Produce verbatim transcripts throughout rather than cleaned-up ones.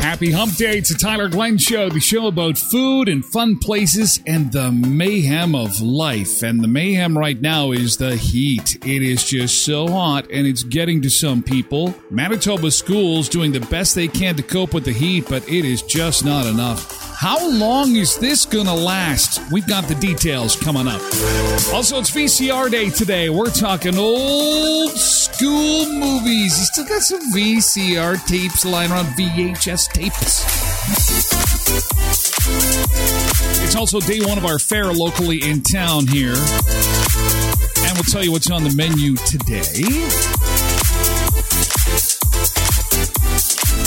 Happy Hump Day. It's the Tyler Glenn Show, the show about food and fun places and the mayhem of life. And the mayhem right now is the heat. It is just so hot, and it's getting to some people. Manitoba schools doing the best they can to cope with the heat, but it is just not enough. How long is this going to last? We've got the details coming up. Also, it's V C R day today. We're talking old school movies. You still got some V C R tapes lying around, V H S tapes. It's also day one of our fair locally in town here. And we'll tell you what's on the menu today.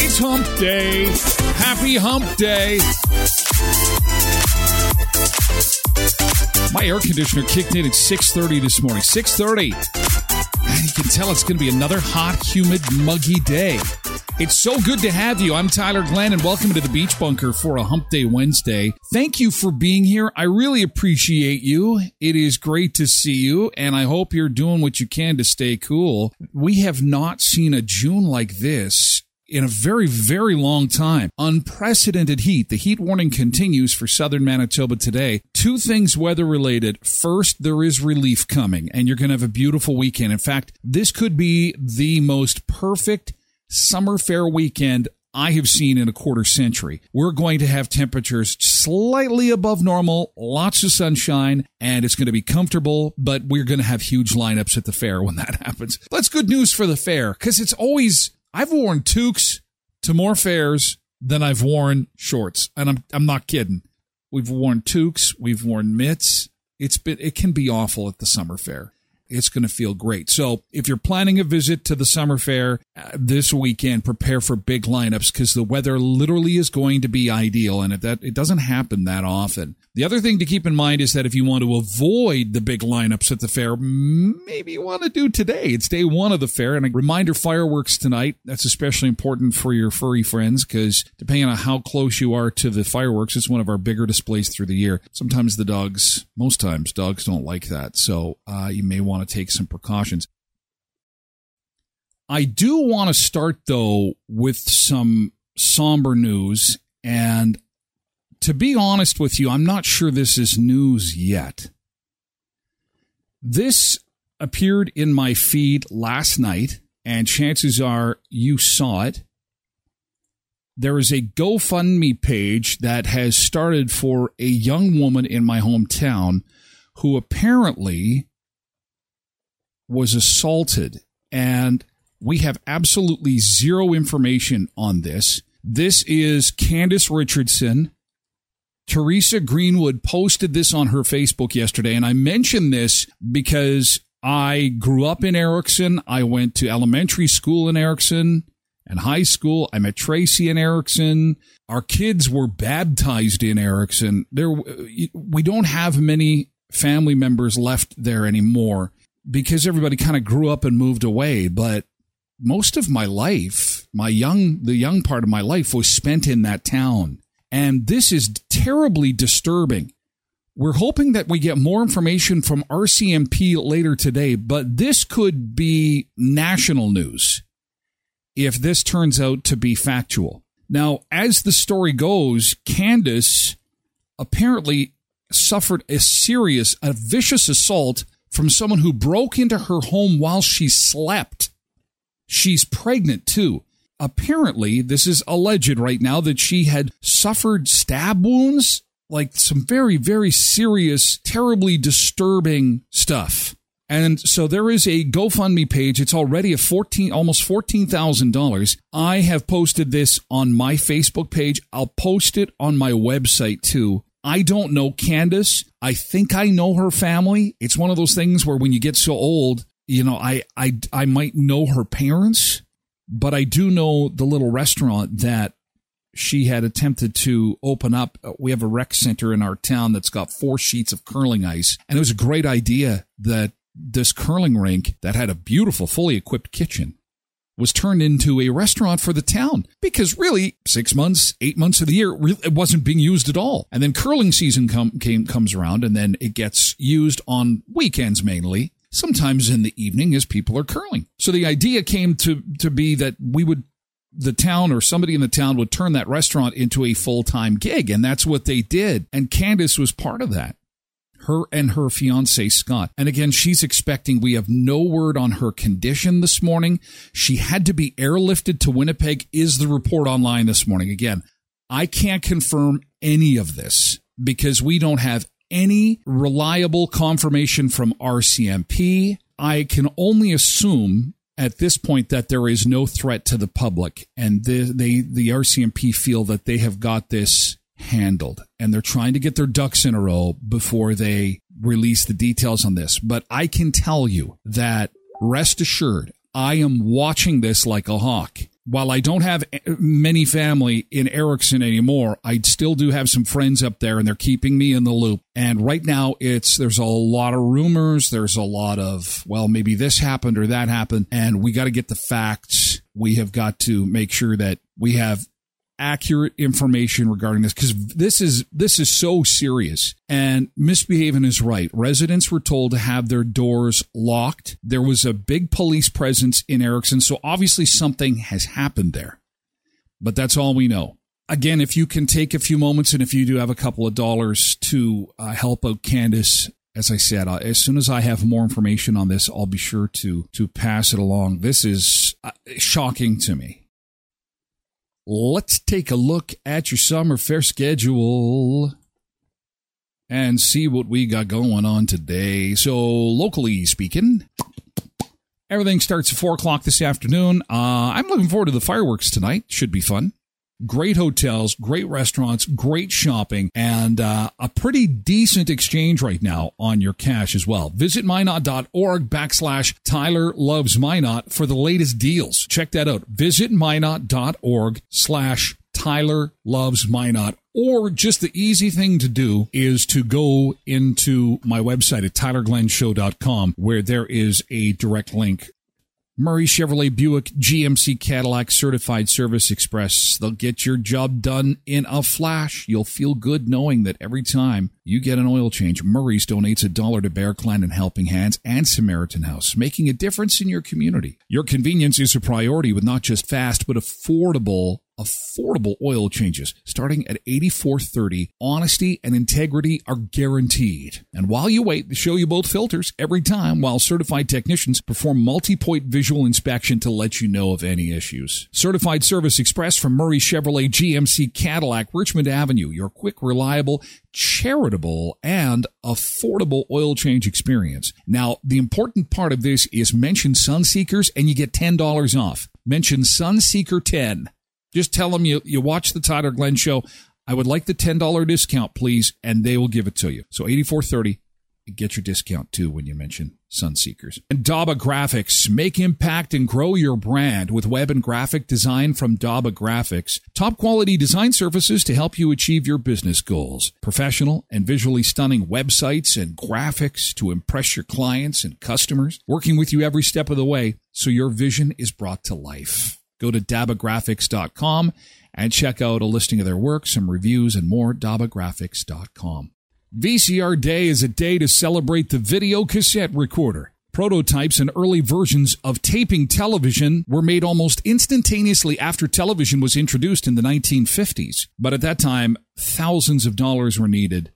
It's Hump Day. Happy Hump Day. My air conditioner kicked in at six thirty this morning. six thirty. And you can tell it's going to be another hot, humid, muggy day. It's so good to have you. I'm Tyler Glenn, and welcome to the Beach Bunker for a Hump Day Wednesday. Thank you for being here. I really appreciate you. It is great to see you, and I hope you're doing what you can to stay cool. We have not seen a June like this in a very, very long time. Unprecedented heat. The heat warning continues for southern Manitoba today. Two things weather-related. First, there is relief coming, and you're going to have a beautiful weekend. In fact, this could be the most perfect summer fair weekend I have seen in a quarter century. We're going to have temperatures slightly above normal, lots of sunshine, and it's going to be comfortable, but we're going to have huge lineups at the fair when that happens. That's good news for the fair, because it's always... I've worn toques to more fairs than I've worn shorts, and I'm I'm not kidding. We've worn toques, we've worn mitts. It's been it can be awful at the summer fair. It's going to feel great. So if you're planning a visit to the summer fair uh, this weekend, prepare for big lineups because the weather literally is going to be ideal, and if that it doesn't happen that often. The other thing to keep in mind is that if you want to avoid the big lineups at the fair, maybe you want to do today. It's day one of the fair. And a reminder, fireworks tonight. That's especially important for your furry friends because depending on how close you are to the fireworks, it's one of our bigger displays through the year. Sometimes the dogs, most times dogs don't like that. So uh, you may want to take some precautions. I do want to start, though, with some somber news, and to be honest with you, I'm not sure this is news yet. This appeared in my feed last night, and chances are you saw it. There is a GoFundMe page that has started for a young woman in my hometown who apparently was assaulted, and we have absolutely zero information on this. This is Candace Richardson. Teresa Greenwood posted this on her Facebook yesterday, and I mentioned this because I grew up in Erickson. I went to elementary school in Erickson and high school. I met Tracy in Erickson. Our kids were baptized in Erickson. There, we don't have many family members left there anymore because everybody kind of grew up and moved away. But most of my life, my young, the young part of my life was spent in that town. And this is terribly disturbing. We're hoping that we get more information from R C M P later today, but this could be national news if this turns out to be factual. Now, as the story goes, Candace apparently suffered a serious, a vicious assault from someone who broke into her home while she slept. She's pregnant, too. Apparently, this is alleged right now that she had suffered stab wounds, like some very, very serious, terribly disturbing stuff. And so there is a GoFundMe page. It's already a fourteen, almost fourteen thousand dollars. I have posted this on my Facebook page. I'll post it on my website, too. I don't know Candace. I think I know her family. It's one of those things where when you get so old, you know, I, I, I might know her parents, but I do know the little restaurant that she had attempted to open up. We have a rec center in our town that's got four sheets of curling ice. And it was a great idea that this curling rink that had a beautiful, fully equipped kitchen was turned into a restaurant for the town, because really six months, eight months of the year, it wasn't being used at all. And then curling season come, came, comes around, and then it gets used on weekends mainly, sometimes in the evening as people are curling. So the idea came to, to be that we would, the town or somebody in the town would turn that restaurant into a full-time gig, and that's what they did. And Candace was part of that. Her and her fiancé, Scott. And again, she's expecting. We have no word on her condition this morning. She had to be airlifted to Winnipeg, is the report online this morning. Again, I can't confirm any of this because we don't have any reliable confirmation from R C M P. I can only assume at this point that there is no threat to the public. And they, they the R C M P feel that they have got this handled, and they're trying to get their ducks in a row before they release the details on this. But I can tell you that, rest assured, I am watching this like a hawk. While I don't have many family in Erickson anymore, I still do have some friends up there, and they're keeping me in the loop. And right now, it's there's a lot of rumors. There's a lot of, well, maybe this happened or that happened, and we got to get the facts. We have got to make sure that we have accurate information regarding this, because this is this is so serious. And Misbehaving is right. Residents were told to have their doors locked. There was a big police presence in Erickson, so obviously something has happened there. But that's all we know. Again, if you can take a few moments, and if you do have a couple of dollars to uh, help out Candace, as I said, uh, as soon as I have more information on this, I'll be sure to to pass it along. This is uh, shocking to me. Let's take a look at your summer fair schedule and see what we got going on today. So, locally speaking, everything starts at four o'clock this afternoon. Uh, I'm looking forward to the fireworks tonight. Should be fun. Great hotels, great restaurants, great shopping, and uh, a pretty decent exchange right now on your cash as well. Visit Minot.org backslash Tyler Loves Minot for the latest deals. Check that out. Visit Minot.org slash Tyler Loves Minot. Or just the easy thing to do is to go into my website at tyler glenn show dot com, where there is a direct link. Murray Chevrolet Buick G M C Cadillac Certified Service Express. They'll get your job done in a flash. You'll feel good knowing that every time you get an oil change, Murray's donates a dollar to Bear Clan and Helping Hands and Samaritan House, making a difference in your community. Your convenience is a priority with not just fast but affordable Affordable oil changes starting at eighty-four dollars and thirty cents. Honesty and integrity are guaranteed. And while you wait, they show you both filters every time, while certified technicians perform multi-point visual inspection to let you know of any issues. Certified Service Express from Murray Chevrolet G M C Cadillac, Richmond Avenue. Your quick, reliable, charitable, and affordable oil change experience. Now, the important part of this is mention Sunseekers and you get ten dollars off. Mention Sunseeker ten. Just tell them you, you watch the Tyler Glenn Show. I would like the ten dollars discount, please, and they will give it to you. So eighty-four dollars and thirty cents, you get your discount, too, when you mention Sunseekers. And Daba Graphics. Make impact and grow your brand with web and graphic design from Daba Graphics. Top-quality design services to help you achieve your business goals. Professional and visually stunning websites and graphics to impress your clients and customers. Working with you every step of the way so your vision is brought to life. Go to daba graphics dot com and check out a listing of their work, some reviews, and more. daba graphics dot com. V C R Day is a day to celebrate the video cassette recorder. Prototypes and early versions of taping television were made almost instantaneously after television was introduced in the nineteen fifties. But at that time, thousands of dollars were needed.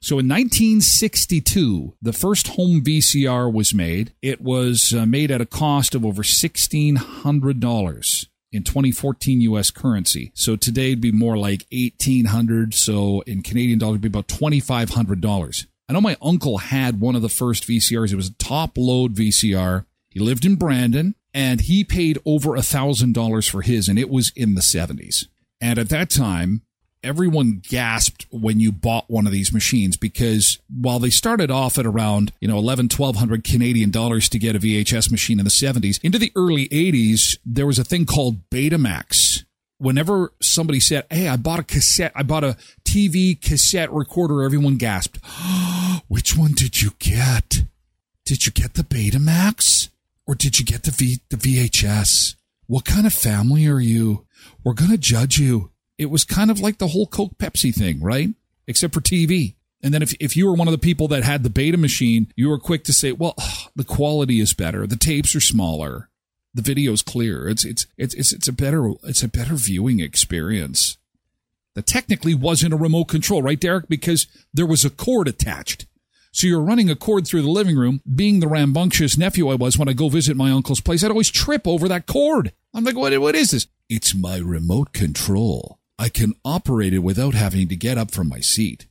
So in nineteen sixty-two, the first home V C R was made. It was uh, made at a cost of over sixteen hundred dollars in twenty fourteen U S currency. So today it'd be more like eighteen hundred dollars. So in Canadian dollars, it'd be about twenty-five hundred dollars. I know my uncle had one of the first V C Rs. It was a top-load V C R. He lived in Brandon, and he paid over one thousand dollars for his, and it was in the seventies. And at that time, everyone gasped when you bought one of these machines because while they started off at around, you know, eleven, twelve hundred Canadian dollars to get a V H S machine in the seventies, into the early eighties, there was a thing called Betamax. Whenever somebody said, hey, I bought a cassette, I bought a T V cassette recorder, everyone gasped. Which one did you get? Did you get the Betamax? Or did you get the v- the V H S? What kind of family are you? We're going to judge you. It was kind of like the whole Coke Pepsi thing, right? Except for T V. And then if, if you were one of the people that had the Beta machine, you were quick to say, well, ugh, the quality is better. The tapes are smaller. The video's clear. It's it's it's it's it's a better it's a better viewing experience. That technically wasn't a remote control, right, Derek? Because there was a cord attached. So you're running a cord through the living room. Being the rambunctious nephew I was when I go visit my uncle's place, I'd always trip over that cord. I'm like, what what is this? It's my remote control. I can operate it without having to get up from my seat.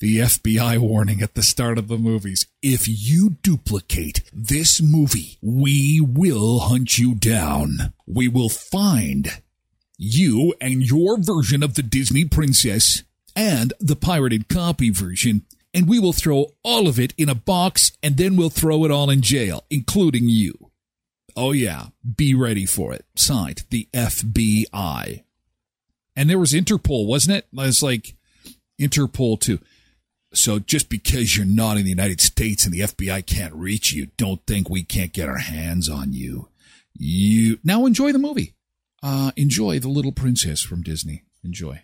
The F B I warning at the start of the movies. If you duplicate this movie, we will hunt you down. We will find you and your version of the Disney princess and the pirated copy version, and we will throw all of it in a box, and then we'll throw it all in jail, including you. Oh, yeah. Be ready for it. Signed, the F B I. And there was Interpol, wasn't it? It's like Interpol, too. So just because you're not in the United States and the F B I can't reach you, don't think we can't get our hands on you. You now enjoy the movie. Uh, enjoy The Little Princess from Disney. Enjoy.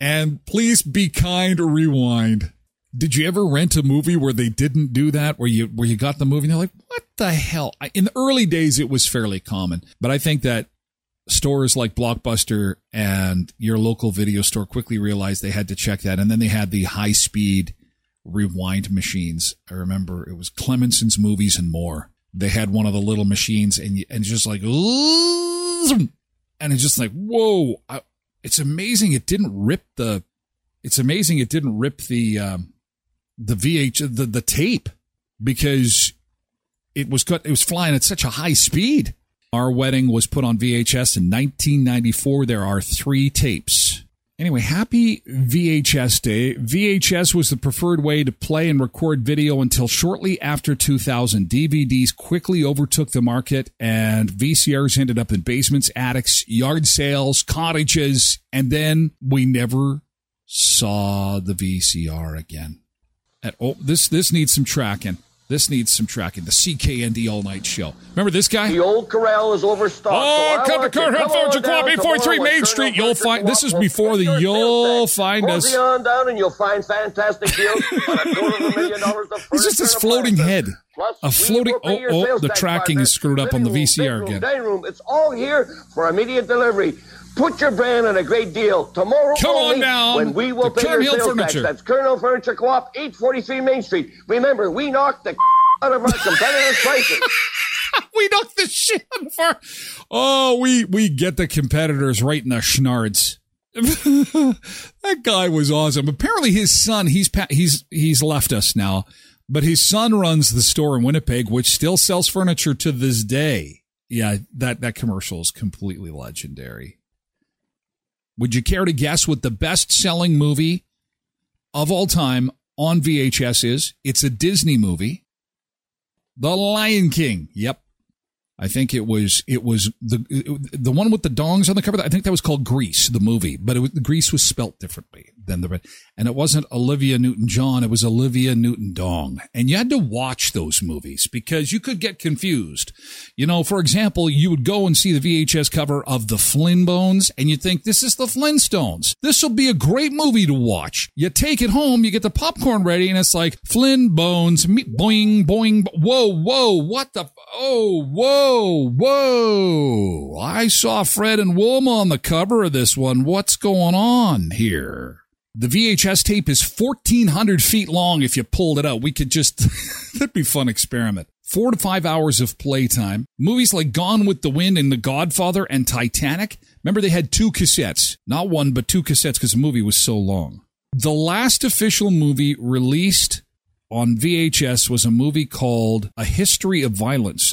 And please be kind or rewind. Did you ever rent a movie where they didn't do that, where you where you got the movie and they're like, what the hell? I, in the early days, it was fairly common. But I think that stores like Blockbuster and your local video store quickly realized they had to check that. And then they had the high-speed rewind machines. I remember it was Clemenson's Movies and More. They had one of the little machines, and and just like, and it's just like, whoa. I, it's amazing it didn't rip the, it's amazing it didn't rip the, um, the V H, the, the tape, because it was cut, it was flying at such a high speed. Our Wedding was put on V H S in nineteen ninety-four. There are three tapes. Anyway, happy V H S Day. V H S was the preferred way to play and record video until shortly after two thousand. D V Ds quickly overtook the market, and V C Rs ended up in basements, attics, yard sales, cottages, and then we never saw the V C R again. At, oh, this this needs some tracking. This needs some tracking. The C K N D All Night Show. Remember this guy? The old corral is overstocked. Oh, so come to Courthouse Village and Quad eight forty-three Main Street. You'll find. This is before the. You'll find us. Go on down and you'll find fantastic deals. It's just this floating head. A floating. Oh, oh, the tracking is screwed up on the V C R again. Dining room. It's all here for immediate delivery. Put your brand on a great deal tomorrow. Come on down. When we will pay your sales tax. That's Colonel Furniture Co-op, eight forty-three Main Street. Remember, we knocked the out of our competitors' prices. We knocked the shit out of our. Oh, we we get the competitors right in the schnards. That guy was awesome. Apparently, his son he's he's he's left us now, but his son runs the store in Winnipeg, which still sells furniture to this day. Yeah, that that commercial is completely legendary. Would you care to guess what the best-selling movie of all time on V H S is? It's a Disney movie. The Lion King. Yep. I think it was it was the it, the one with the dongs on the cover. I think that was called Grease, the movie, but it was, Grease was spelt differently. than the rest. And it wasn't Olivia Newton-John. It was Olivia Newton-Dong. And you had to watch those movies because you could get confused. You know, for example, you would go and see the V H S cover of The Flynn Bones, and you'd think, this is The Flintstones. This will be a great movie to watch. You take it home, you get the popcorn ready, and it's like, Flynn Bones, me- boing, boing, bo- whoa, whoa, what the, f- oh, whoa, whoa. I saw Fred and Wilma on the cover of this one. What's going on here? The V H S tape is fourteen hundred feet long. If you pulled it out, we could just, that'd be a fun experiment. Four to five hours of playtime. Movies like Gone with the Wind and The Godfather and Titanic. Remember, they had two cassettes, not one, but two cassettes because the movie was so long. The last official movie released on V H S was a movie called A History of Violence.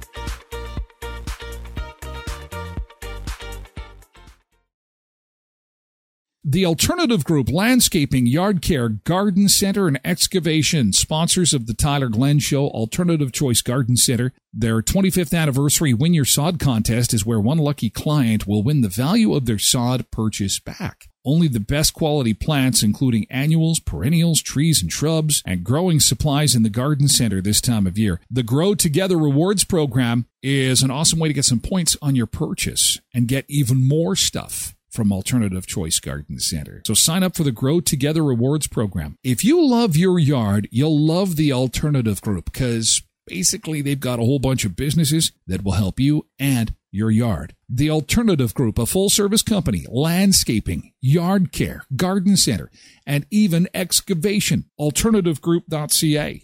The alternative group, Landscaping, Yard Care, Garden Center, and Excavation, sponsors of the Tyler Glenn Show, Alternative Choice Garden Center. Their twenty-fifth anniversary Win Your Sod contest is where one lucky client will win the value of their sod purchase back. Only the best quality plants, including annuals, perennials, trees, and shrubs, and growing supplies in the garden center this time of year. The Grow Together Rewards program is an awesome way to get some points on your purchase and get even more stuff from Alternative Choice Garden Center. So sign up for the Grow Together Rewards program. If you love your yard, you'll love the alternative group because basically they've got a whole bunch of businesses that will help you and your yard. The alternative group, a full-service company, landscaping, yard care, garden center, and even excavation. alternative group dot c a.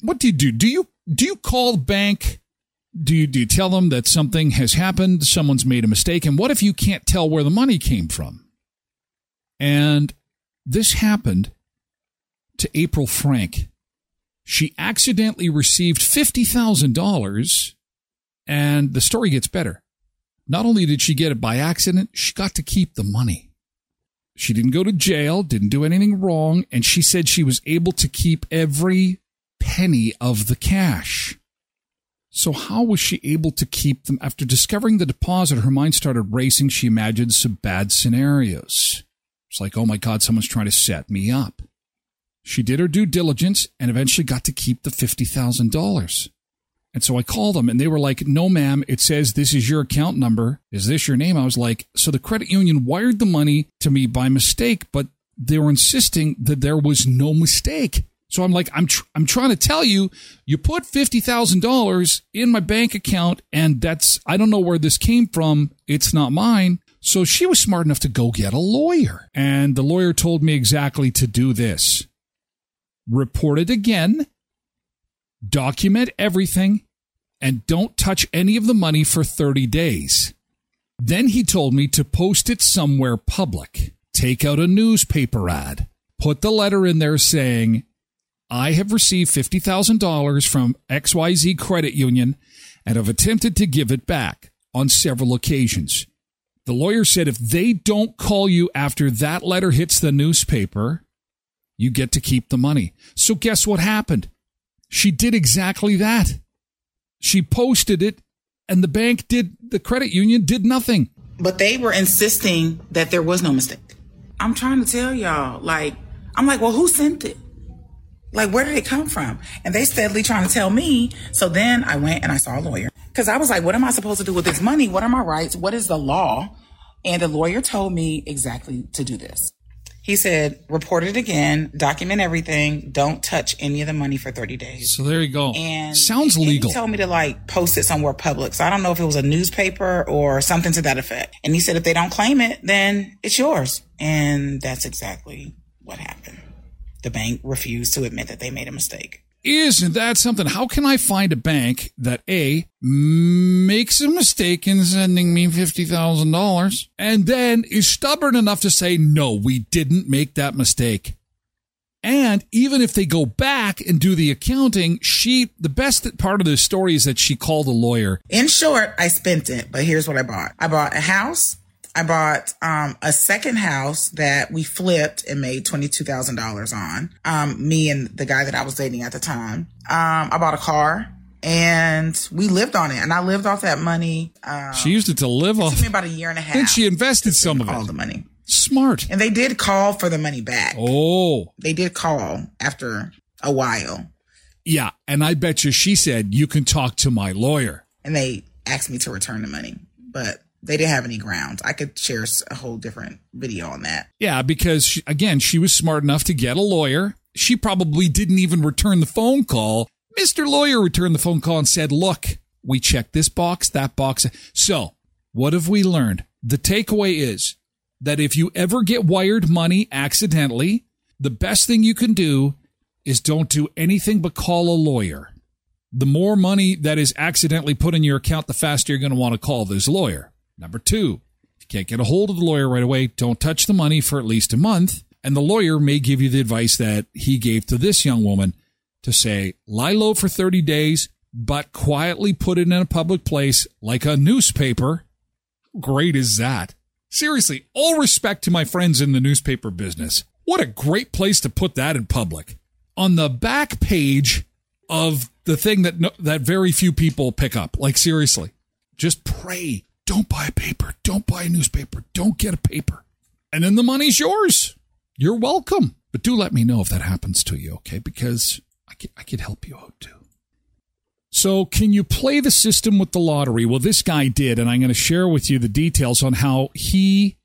What do you do? Do you, do you call the bank? Do you, do you tell them that something has happened, someone's made a mistake, and what if you can't tell where the money came from? And this happened to April Frank. She accidentally received fifty thousand dollars, and the story gets better. Not only did she get it by accident, she got to keep the money. She didn't go to jail, didn't do anything wrong, and she said she was able to keep every penny of the cash. So how was she able to keep them? After discovering the deposit, her mind started racing. She imagined some bad scenarios. It's like, oh my God, someone's trying to set me up. She did her due diligence and eventually got to keep the fifty thousand dollars. And so I called them and they were like, no, ma'am, it says this is your account number. Is this your name? I was like, so the credit union wired the money to me by mistake, but they were insisting that there was no mistake. So I'm like, I'm tr- I'm trying to tell you, you put fifty thousand dollars in my bank account, and that's, I don't know where this came from. It's not mine. So she was smart enough to go get a lawyer. And the lawyer told me exactly to do this. Report it again, document everything, and don't touch any of the money for thirty days. Then he told me to post it somewhere public, take out a newspaper ad, put the letter in there saying, I have received fifty thousand dollars from X Y Z Credit Union and have attempted to give it back on several occasions. The lawyer said if they don't call you after that letter hits the newspaper, you get to keep the money. So guess what happened? She did exactly that. She posted it and the bank did, the credit union did nothing. But they were insisting that there was no mistake. I'm trying to tell y'all, like, I'm like, well, who sent it? Like, where did it come from? And they steadily trying to tell me. So then I went and I saw a lawyer because I was like, what am I supposed to do with this money? What are my rights? What is the law? And the lawyer told me exactly to do this. He said, report it again, document everything, don't touch any of the money for thirty days. So there you go. And sounds legal. And he told me to like post it somewhere public. So I don't know if it was a newspaper or something to that effect. And he said, if they don't claim it, then it's yours. And that's exactly what happened. The bank refused to admit that they made a mistake. Isn't that something? How can I find a bank that A, makes a mistake in sending me fifty thousand dollars and then is stubborn enough to say, no, we didn't make that mistake. And even if they go back and do the accounting, she, the best part of the story is that she called a lawyer. In short, I spent it, but here's what I bought. I bought a house. I bought um, a second house that we flipped and made twenty-two thousand dollars on, um, me and the guy that I was dating at the time. Um, I bought a car and we lived on it. And I lived off that money. Um, she used it to live it off. It took me about a year and a half. Then she invested some of it. All the money. Smart. And they did call for the money back. Oh. They did call after a while. Yeah. And I bet you she said, you can talk to my lawyer. And they asked me to return the money. But they didn't have any grounds. I could share a whole different video on that. Yeah, because, she, again, she was smart enough to get a lawyer. She probably didn't even return the phone call. Mister Lawyer returned the phone call and said, look, we checked this box, that box. So what have we learned? The takeaway is that if you ever get wired money accidentally, the best thing you can do is don't do anything but call a lawyer. The more money that is accidentally put in your account, the faster you're going to want to call this lawyer. Number two, if you can't get a hold of the lawyer right away, don't touch the money for at least a month. And the lawyer may give you the advice that he gave to this young woman to say, lie low for thirty days, but quietly put it in a public place like a newspaper. How great is that? Seriously, all respect to my friends in the newspaper business. What a great place to put that in public. On the back page of the thing that no, that very few people pick up. Like, seriously, just pray. Don't buy a paper. Don't buy a newspaper. Don't get a paper. And then the money's yours. You're welcome. But do let me know if that happens to you, okay? Because I could, I could help you out too. So can you play the system with the lottery? Well, this guy did, and I'm going to share with you the details on how he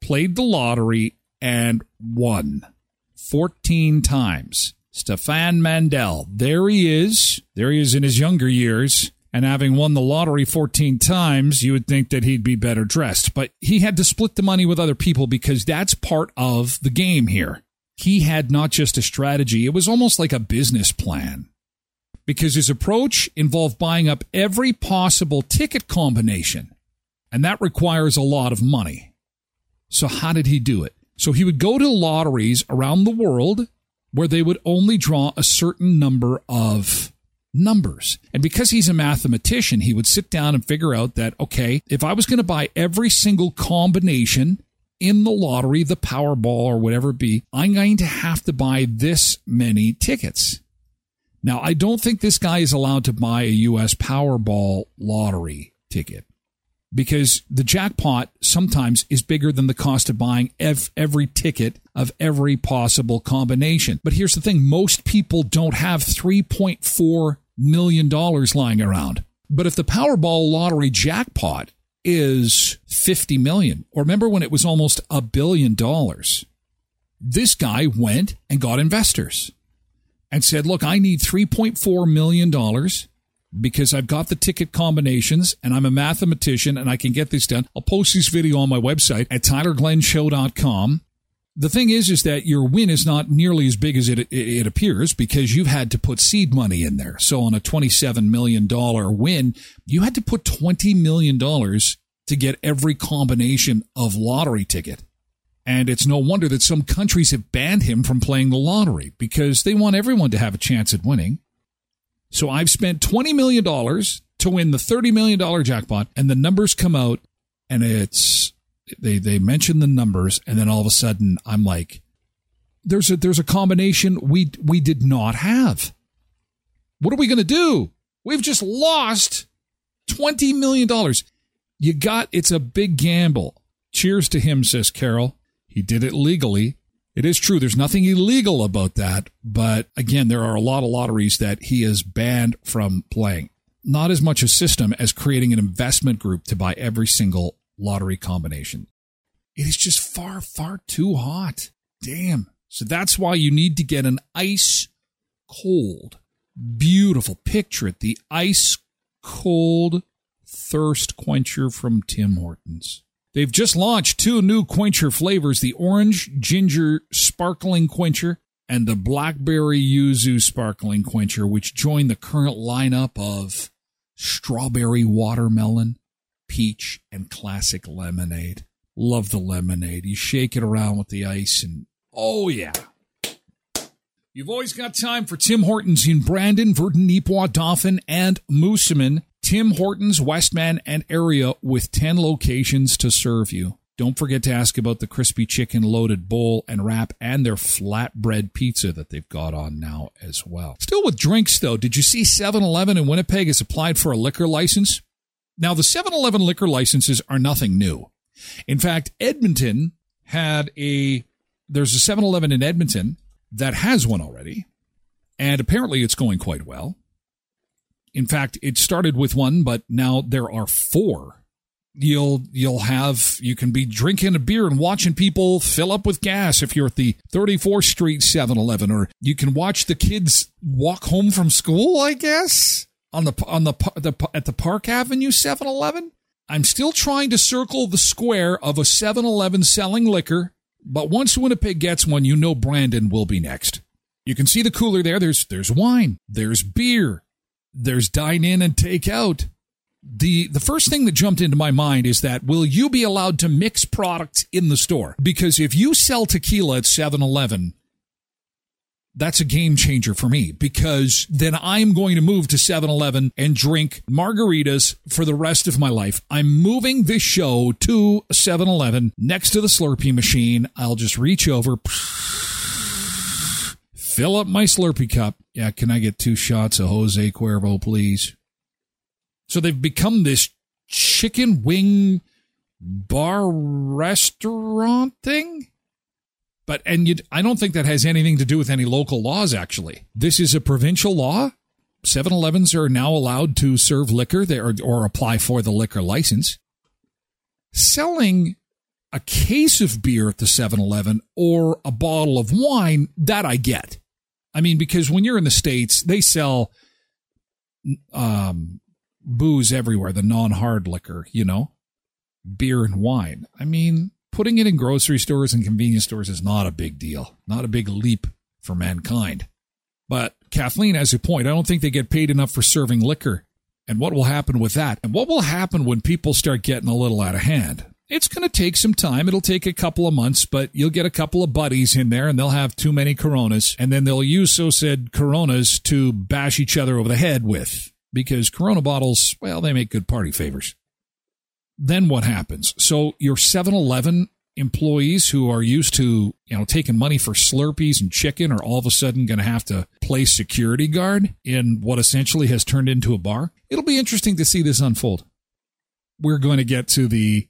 played the lottery and won fourteen times. Stefan Mandel. There he is. There he is in his younger years. And having won the lottery fourteen times, you would think that he'd be better dressed. But he had to split the money with other people because that's part of the game here. He had not just a strategy. It was almost like a business plan because his approach involved buying up every possible ticket combination. And that requires a lot of money. So how did he do it? So he would go to lotteries around the world where they would only draw a certain number of numbers. And because he's a mathematician, he would sit down and figure out that, okay, if I was going to buy every single combination in the lottery, the Powerball or whatever it be, I'm going to have to buy this many tickets. Now, I don't think this guy is allowed to buy a U S Powerball lottery ticket because the jackpot sometimes is bigger than the cost of buying ev- every ticket of every possible combination. But here's the thing. Most people don't have three point four million dollars lying around. But if the Powerball lottery jackpot is fifty million dollars, or remember when it was almost a billion dollars, this guy went and got investors and said, look, I need three point four million dollars because I've got the ticket combinations and I'm a mathematician and I can get this done. I'll post this video on my website at tyler glenn show dot com. The thing is, is that your win is not nearly as big as it, it appears because you've had to put seed money in there. So on a twenty-seven million dollars win, you had to put twenty million dollars to get every combination of lottery ticket. And it's no wonder that some countries have banned him from playing the lottery because they want everyone to have a chance at winning. So I've spent twenty million dollars to win the thirty million dollars jackpot, and the numbers come out, and it's... They they mention the numbers, and then all of a sudden, I'm like, there's a there's a combination we we did not have. What are we going to do? We've just lost twenty million dollars. You got, it's a big gamble. Cheers to him, says Carol. He did it legally. It is true. There's nothing illegal about that. But again, there are a lot of lotteries that he is banned from playing. Not as much a system as creating an investment group to buy every single lottery combination. It is just far, far too hot. Damn. So that's why you need to get an ice cold, beautiful, picture it, the ice cold thirst quencher from Tim Hortons. They've just launched two new quencher flavors, the orange ginger sparkling quencher and the blackberry yuzu sparkling quencher, which join the current lineup of strawberry watermelon, peach, and classic lemonade. Love the lemonade. You shake it around with the ice and, oh yeah. You've always got time for Tim Hortons in Brandon, Verden-Nipois, Dauphin, and Moosomin. Tim Hortons, Westman, and area with ten locations to serve you. Don't forget to ask about the crispy chicken loaded bowl and wrap and their flatbread pizza that they've got on now as well. Still with drinks, though, did you see seven eleven in Winnipeg has applied for a liquor license? Now, the seven eleven liquor licenses are nothing new. In fact, Edmonton had a, there's a seven eleven in Edmonton that has one already, and apparently it's going quite well. In fact, it started with one, but now there are four. You'll you'll have, you can be drinking a beer and watching people fill up with gas if you're at the thirty-fourth Street seven eleven, or you can watch the kids walk home from school, I guess, on the on the, the at the Park Avenue seven eleven. I'm still trying to circle the square of a seven eleven selling liquor. But once Winnipeg gets one, you know Brandon will be next. You can see the cooler there. There's there's wine. There's beer. There's dine-in and take-out. The, the first thing that jumped into my mind is that, will you be allowed to mix products in the store? Because if you sell tequila at seven eleven, that's a game changer for me. Because then I'm going to move to seven eleven and drink margaritas for the rest of my life. I'm moving this show to seven eleven next to the Slurpee machine. I'll just reach over, fill up my Slurpee cup. Yeah, can I get two shots of Jose Cuervo, please? So they've become this chicken wing bar restaurant thing. But, and you, I don't think that has anything to do with any local laws, actually. This is a provincial law. seven elevens are now allowed to serve liquor they are, or apply for the liquor license. Selling a case of beer at the seven eleven or a bottle of wine, that I get. I mean, because when you're in the States, they sell um, booze everywhere, the non-hard liquor, you know, beer and wine. I mean, putting it in grocery stores and convenience stores is not a big deal, not a big leap for mankind. But Kathleen has a point. I don't think they get paid enough for serving liquor. And what will happen with that? And what will happen when people start getting a little out of hand? It's going to take some time. It'll take a couple of months, but you'll get a couple of buddies in there and they'll have too many Coronas. And then they'll use so-said Coronas to bash each other over the head with, because Corona bottles, well, they make good party favors. Then what happens? So your seven eleven employees who are used to, you know, taking money for Slurpees and chicken are all of a sudden going to have to play security guard in what essentially has turned into a bar. It'll be interesting to see this unfold. We're going to get to the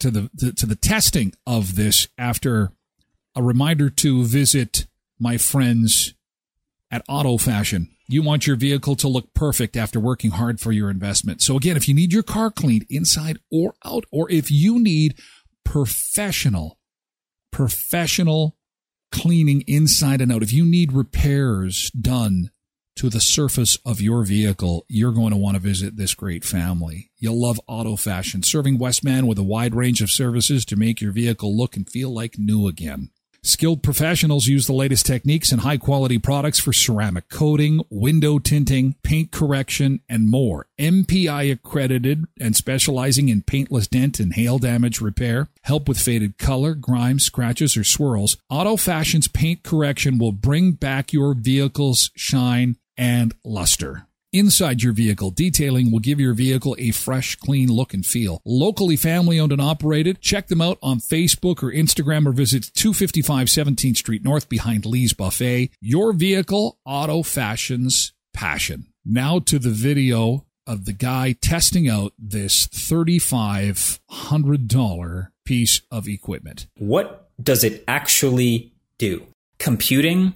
to the to, to the testing of this after a reminder to visit my friends at Auto Fashion. You want your vehicle to look perfect after working hard for your investment. So again, if you need your car cleaned inside or out, or if you need professional, professional cleaning inside and out, if you need repairs done to the surface of your vehicle, you're going to want to visit this great family. You'll love Auto Fashion, serving Westman with a wide range of services to make your vehicle look and feel like new again. Skilled professionals use the latest techniques and high-quality products for ceramic coating, window tinting, paint correction, and more. M P I accredited and specializing in paintless dent and hail damage repair. Help with faded color, grime, scratches, or swirls. Auto Fashion's paint correction will bring back your vehicle's shine and luster. Inside your vehicle, detailing will give your vehicle a fresh, clean look and feel. Locally family-owned and operated, check them out on Facebook or Instagram, or visit two fifty-five seventeenth Street North behind Lee's Buffet. Your vehicle, Auto Fashion's passion. Now to the video of the guy testing out this three thousand five hundred dollars piece of equipment. What does it actually do? Computing,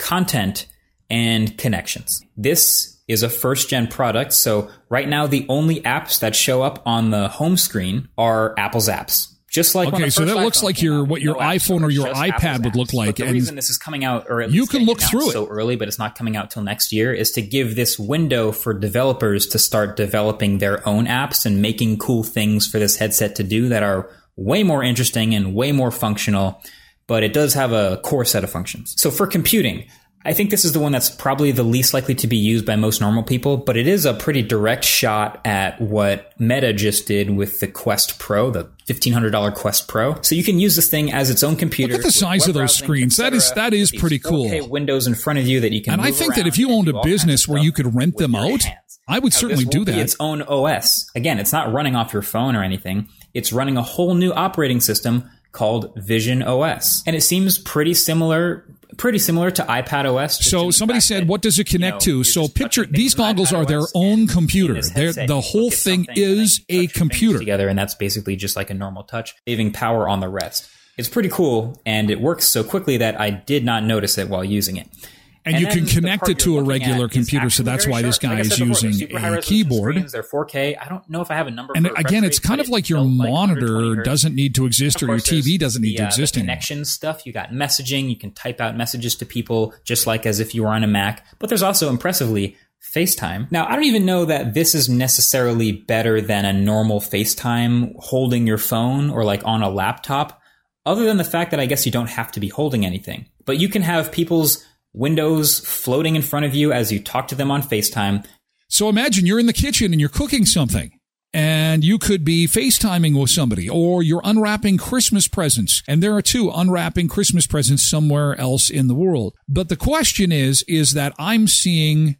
content, and connections. This is a first-gen product, so right now the only apps that show up on the home screen are Apple's apps. Just like okay, so that looks like your out, what your no iPhone or your iPad would look like. But the and reason this is coming out, or at you least can look through it so early, but it's not coming out till next year, is to give this window for developers to start developing their own apps and making cool things for this headset to do that are way more interesting and way more functional. But it does have a core set of functions. So for computing, I think this is the one that's probably the least likely to be used by most normal people, but it is a pretty direct shot at what Meta just did with the Quest Pro, the fifteen hundred dollars Quest Pro. So you can use this thing as its own computer. Look at the size of those screens. That is that is pretty cool. Windows in front of you that you can. And I think that if you owned a business where you could rent them out, I would certainly do that. Its own O S. Again, it's not running off your phone or anything. It's running a whole new operating system called Vision O S, and it seems pretty similar. Pretty similar to iPadOS. So somebody said, that, what does it connect you know, to? So picture, these goggles are their own computer. The whole thing is a computer. Together, and that's basically just like a normal touch, saving power on the rest. It's pretty cool, and it works so quickly that I did not notice it while using it. And, and you can connect it to a regular computer, so that's why this guy is using a keyboard. They're four K. I don't know if I have a number. And again, it's kind of like your monitor doesn't need to exist, or your T V doesn't need to exist anymore. Connection stuff. You got messaging. You can type out messages to people just like as if you were on a Mac. But there's also impressively FaceTime. Now, I don't even know that this is necessarily better than a normal FaceTime holding your phone or like on a laptop, other than the fact that I guess you don't have to be holding anything, but you can have people's windows floating in front of you as you talk to them on FaceTime. So imagine you're in the kitchen and you're cooking something, and you could be FaceTiming with somebody, or you're unwrapping Christmas presents. And there are two unwrapping Christmas presents somewhere else in the world. But the question is, is that I'm seeing,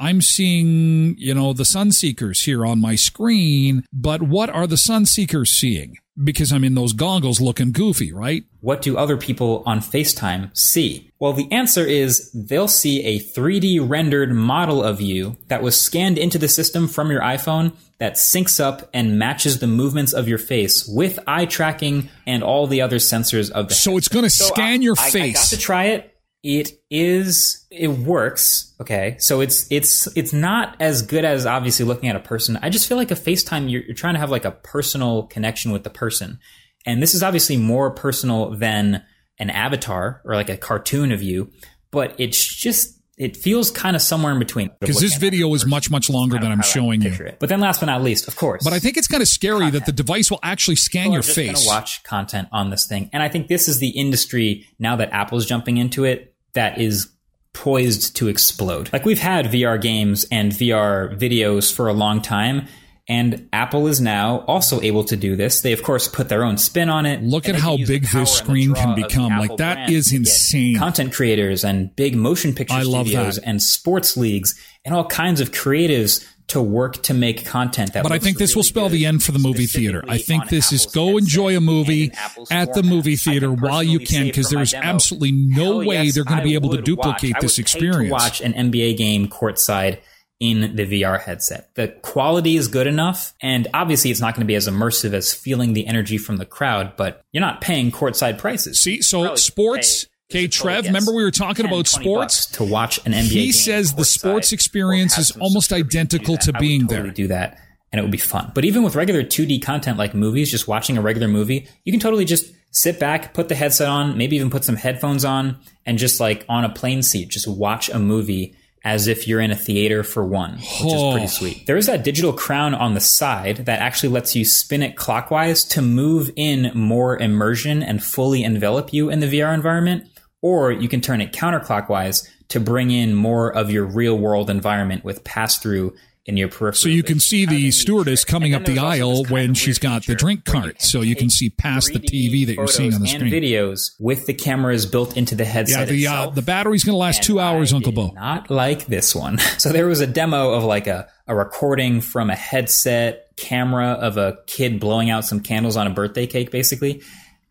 I'm seeing, you know, the Sunseekers here on my screen, but what are the Sunseekers seeing? Because I'm in those goggles looking goofy, right? What do other people on FaceTime see? Well, the answer is they'll see a three D rendered model of you that was scanned into the system from your iPhone that syncs up and matches the movements of your face with eye tracking and all the other sensors of the So headset. It's going to so scan I, your I, face. I got to try it. It is, it works. Okay. So it's, it's, it's not as good as obviously looking at a person. I just feel like a FaceTime, you're, you're trying to have like a personal connection with the person. And this is obviously more personal than an avatar or like a cartoon of you, but it's just, it feels kind of somewhere in between. Because this video is much, much longer than I'm showing you. But then last but not least, of course. But I think it's kind of scary that the device will actually scan your face. People are just going to watch content on this thing. And I think this is the industry, now that Apple's jumping into it, that is poised to explode. Like, we've had V R games and V R videos for a long time. And Apple is now also able to do this. They, of course, put their own spin on it. Look at how big this screen can become. Like, that is insane. Content creators and big motion picture studios and sports leagues and all kinds of creatives to work to make content. That But I think this will spell the end for the movie theater. I think this is go enjoy a movie at the movie theater while you can, because there's absolutely no way they're going to be able to duplicate this experience. Watch an N B A game courtside in the V R headset. The quality is good enough, and obviously it's not going to be as immersive as feeling the energy from the crowd, but you're not paying courtside prices. See, so sports, okay, Trev, remember we were talking about sports? To watch an N B A he game. He says the sports experience is almost identical to, to being totally there. Do that, and it would be fun. But even with regular two D content like movies, just watching a regular movie, you can totally just sit back, put the headset on, maybe even put some headphones on, and just like on a plane seat, just watch a movie as if you're in a theater for one, which oh. is pretty sweet. There is that digital crown on the side that actually lets you spin it clockwise to move in more immersion and fully envelop you in the V R environment. Or you can turn it counterclockwise to bring in more of your real world environment with pass-through in your peripheral. So you can see the stewardess coming up the aisle when she's got the drink cart. So you can see past the T V that you're seeing on the screen. Videos with the cameras built into the headset. Yeah, the uh, the battery's going to last two hours, Uncle Bo. Not like this one. So there was a demo of like a a recording from a headset camera of a kid blowing out some candles on a birthday cake, basically.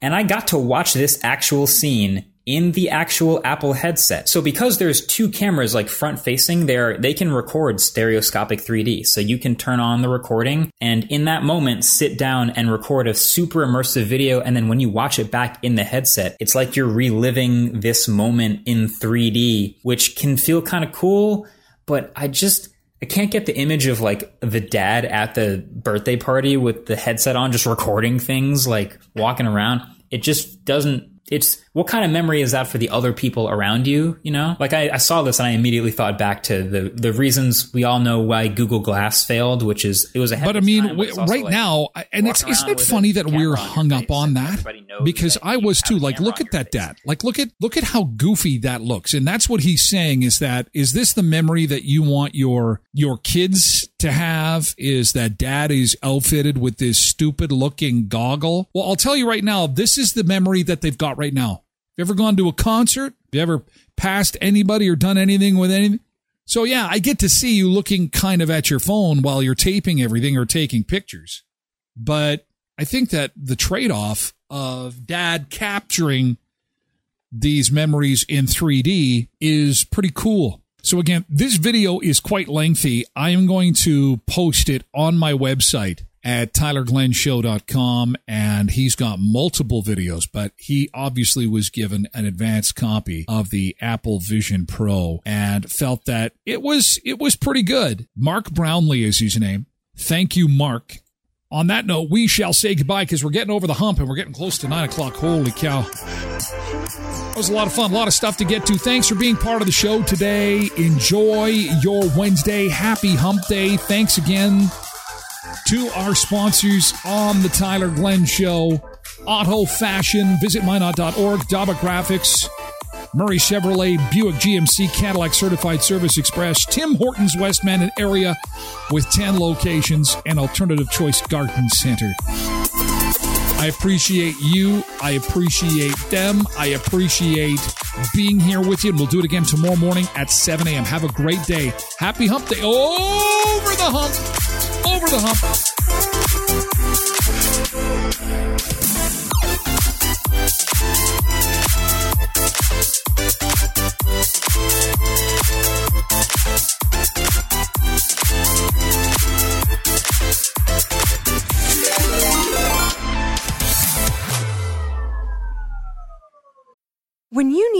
And I got to watch this actual scene in the actual Apple headset. So because there's two cameras like front facing, there they can record stereoscopic three D. So you can turn on the recording and in that moment sit down and record a super immersive video, and then when you watch it back in the headset, it's like you're reliving this moment in three D, which can feel kind of cool, but I just I can't get the image of like the dad at the birthday party with the headset on, just recording things, like walking around. It just doesn't. It's what kind of memory is that for the other people around you? You know, like I, I saw this and I immediately thought back to the, the reasons we all know why Google Glass failed, which is it was a. But I mean, time, w- right like, now, and it's isn't it funny that we're hung up on that? Because that I was too. Like, look at that face. Dad. Like, look at look at how goofy that looks, and that's what he's saying is that is this the memory that you want your your kids to have? Is that dad is outfitted with this stupid looking goggle? Well, I'll tell you right now, this is the memory that they've got. Right now, you ever gone to a concert? You ever passed anybody or done anything with anything? So yeah, I get to see you looking kind of at your phone while you're taping everything or taking pictures. But I think that the trade-off of dad capturing these memories in three D is pretty cool. So again, this video is quite lengthy. I am going to post it on my website at tyler glenn show dot com, and he's got multiple videos, but he obviously was given an advanced copy of the Apple Vision Pro and felt that it was it was pretty good. Mark Brownlee is his name. Thank you, Mark. On that note, we shall say goodbye because we're getting over the hump and we're getting close to nine o'clock. Holy cow. That was a lot of fun, a lot of stuff to get to. Thanks for being part of the show today. Enjoy your Wednesday. Happy hump day. Thanks again to our sponsors on the Tyler Glenn Show: Auto Fashion, Visit Minot dot org, Daba Graphics, Murray Chevrolet, Buick G M C Cadillac Certified Service Express, Tim Hortons, Westman and area with ten locations, and Alternative Choice Garden Center. I appreciate you. I appreciate them. I appreciate being here with you. And we'll do it again tomorrow morning at seven a.m. Have a great day. Happy hump day. Over the hump. Over the hump. When you